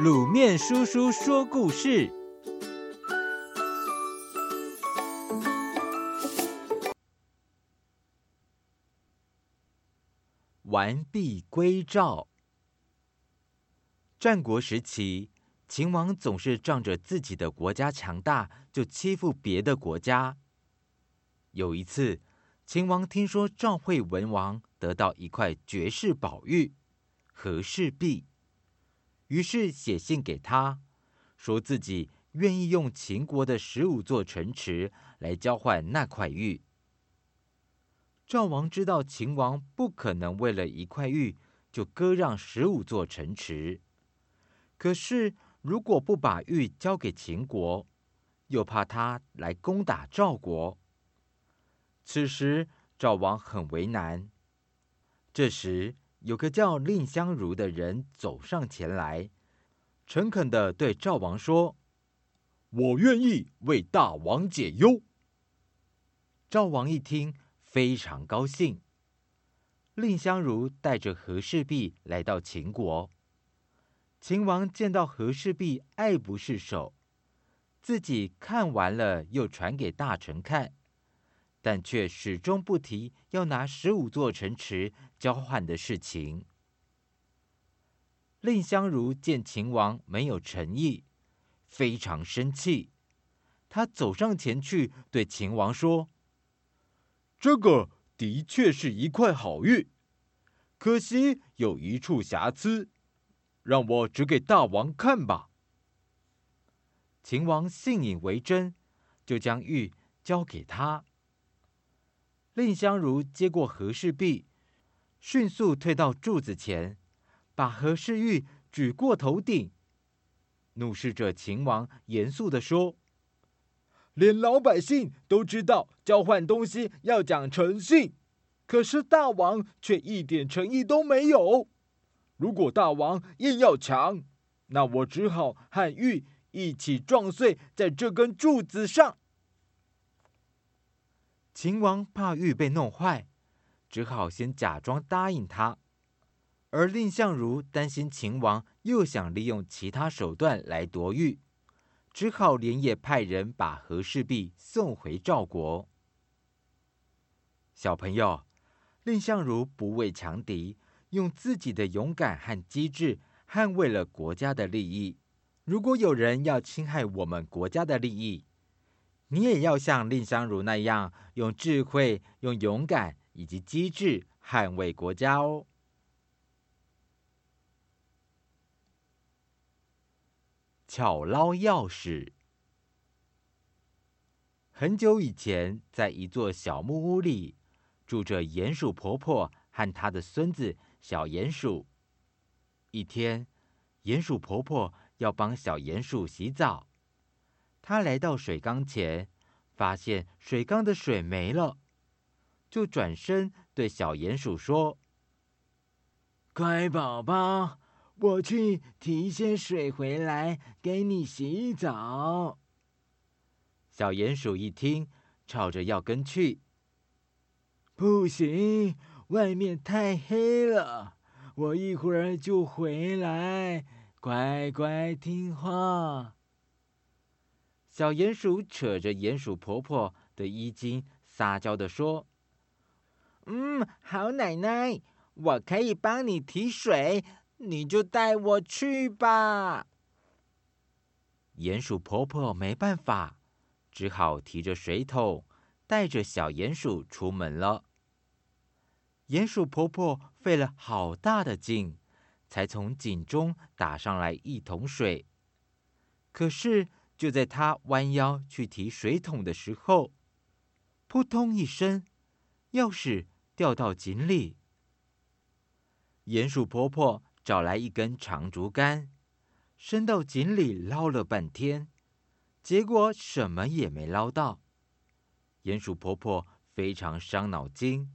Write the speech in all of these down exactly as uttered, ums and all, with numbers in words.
卤面叔叔说故事。完璧归赵。战国时期，秦王总是仗着自己的国家强大，就欺负别的国家。有一次，秦王听说赵惠文王得到一块绝世宝玉和氏璧，于是写信给他，说自己愿意用秦国的十五座城池来交换那块玉。赵王知道秦王不可能为了一块玉就割让十五座城池，可是如果不把玉交给秦国，又怕他来攻打赵国。此时赵王很为难。这时有个叫蔺相如的人走上前来，诚恳地对赵王说：“我愿意为大王解忧。”赵王一听，非常高兴。蔺相如带着和氏璧来到秦国，秦王见到和氏璧爱不释手，自己看完了又传给大臣看，但却始终不提要拿十五座城池交换的事情。蔺相如见秦王没有诚意，非常生气。他走上前去对秦王说：“这个的确是一块好玉，可惜有一处瑕疵，让我指给大王看吧。”秦王信以为真，就将玉交给他。蔺相如接过和氏璧，迅速退到柱子前，把和氏玉举过头顶，怒视着秦王，严肃地说：“连老百姓都知道交换东西要讲诚信，可是大王却一点诚意都没有。如果大王硬要抢，那我只好和玉一起撞碎在这根柱子上。”秦王怕玉被弄坏，只好先假装答应他，而蔺相如担心秦王又想利用其他手段来夺玉，只好连夜派人把和氏璧送回赵国。小朋友，蔺相如不畏强敌，用自己的勇敢和机智捍卫了国家的利益。如果有人要侵害我们国家的利益，你也要像蔺相如那样，用智慧、用勇敢以及机智捍卫国家哦。巧捞钥匙。很久以前，在一座小木屋里，住着鼹鼠婆婆和她的孙子小鼹鼠。一天，鼹鼠婆婆要帮小鼹鼠洗澡。他来到水缸前，发现水缸的水没了，就转身对小鼹鼠说：“乖宝宝，我去提些水回来给你洗澡。”小鼹鼠一听，吵着要跟去。“不行，外面太黑了，我一会儿就回来，乖乖听话。”小鼹鼠扯着鼹鼠婆婆的衣襟，撒娇地说：“嗯，好奶奶，我可以帮你提水，你就带我去吧。”鼹鼠婆婆没办法，只好提着水桶，带着小鼹鼠出门了。鼹鼠婆婆费了好大的劲，才从井中打上来一桶水。可是就在他弯腰去提水桶的时候，扑通一声，钥匙掉到井里。鼹鼠婆婆找来一根长竹竿，伸到井里捞了半天，结果什么也没捞到。鼹鼠婆婆非常伤脑筋。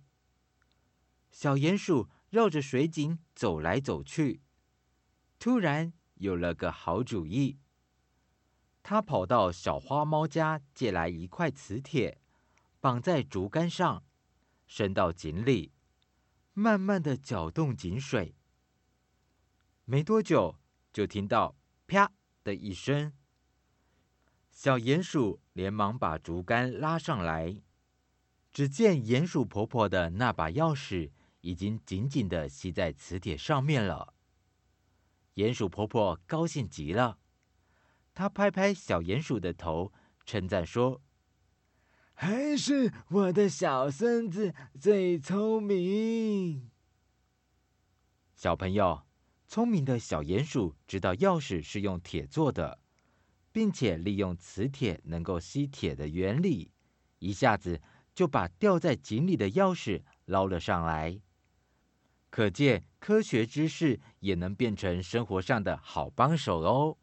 小鼹鼠绕着水井走来走去，突然有了个好主意。他跑到小花猫家借来一块磁铁，绑在竹竿上，伸到井里，慢慢地搅动井水。没多久，就听到啪的一声，小鼹鼠连忙把竹竿拉上来，只见鼹鼠婆婆的那把钥匙已经紧紧地吸在磁铁上面了。鼹鼠婆婆高兴极了，她拍拍小鼹鼠的头，称赞说：“还是我的小孙子最聪明。”小朋友，聪明的小鼹鼠知道钥匙是用铁做的，并且利用磁铁能够吸铁的原理，一下子就把掉在井里的钥匙捞了上来。可见科学知识也能变成生活上的好帮手哦。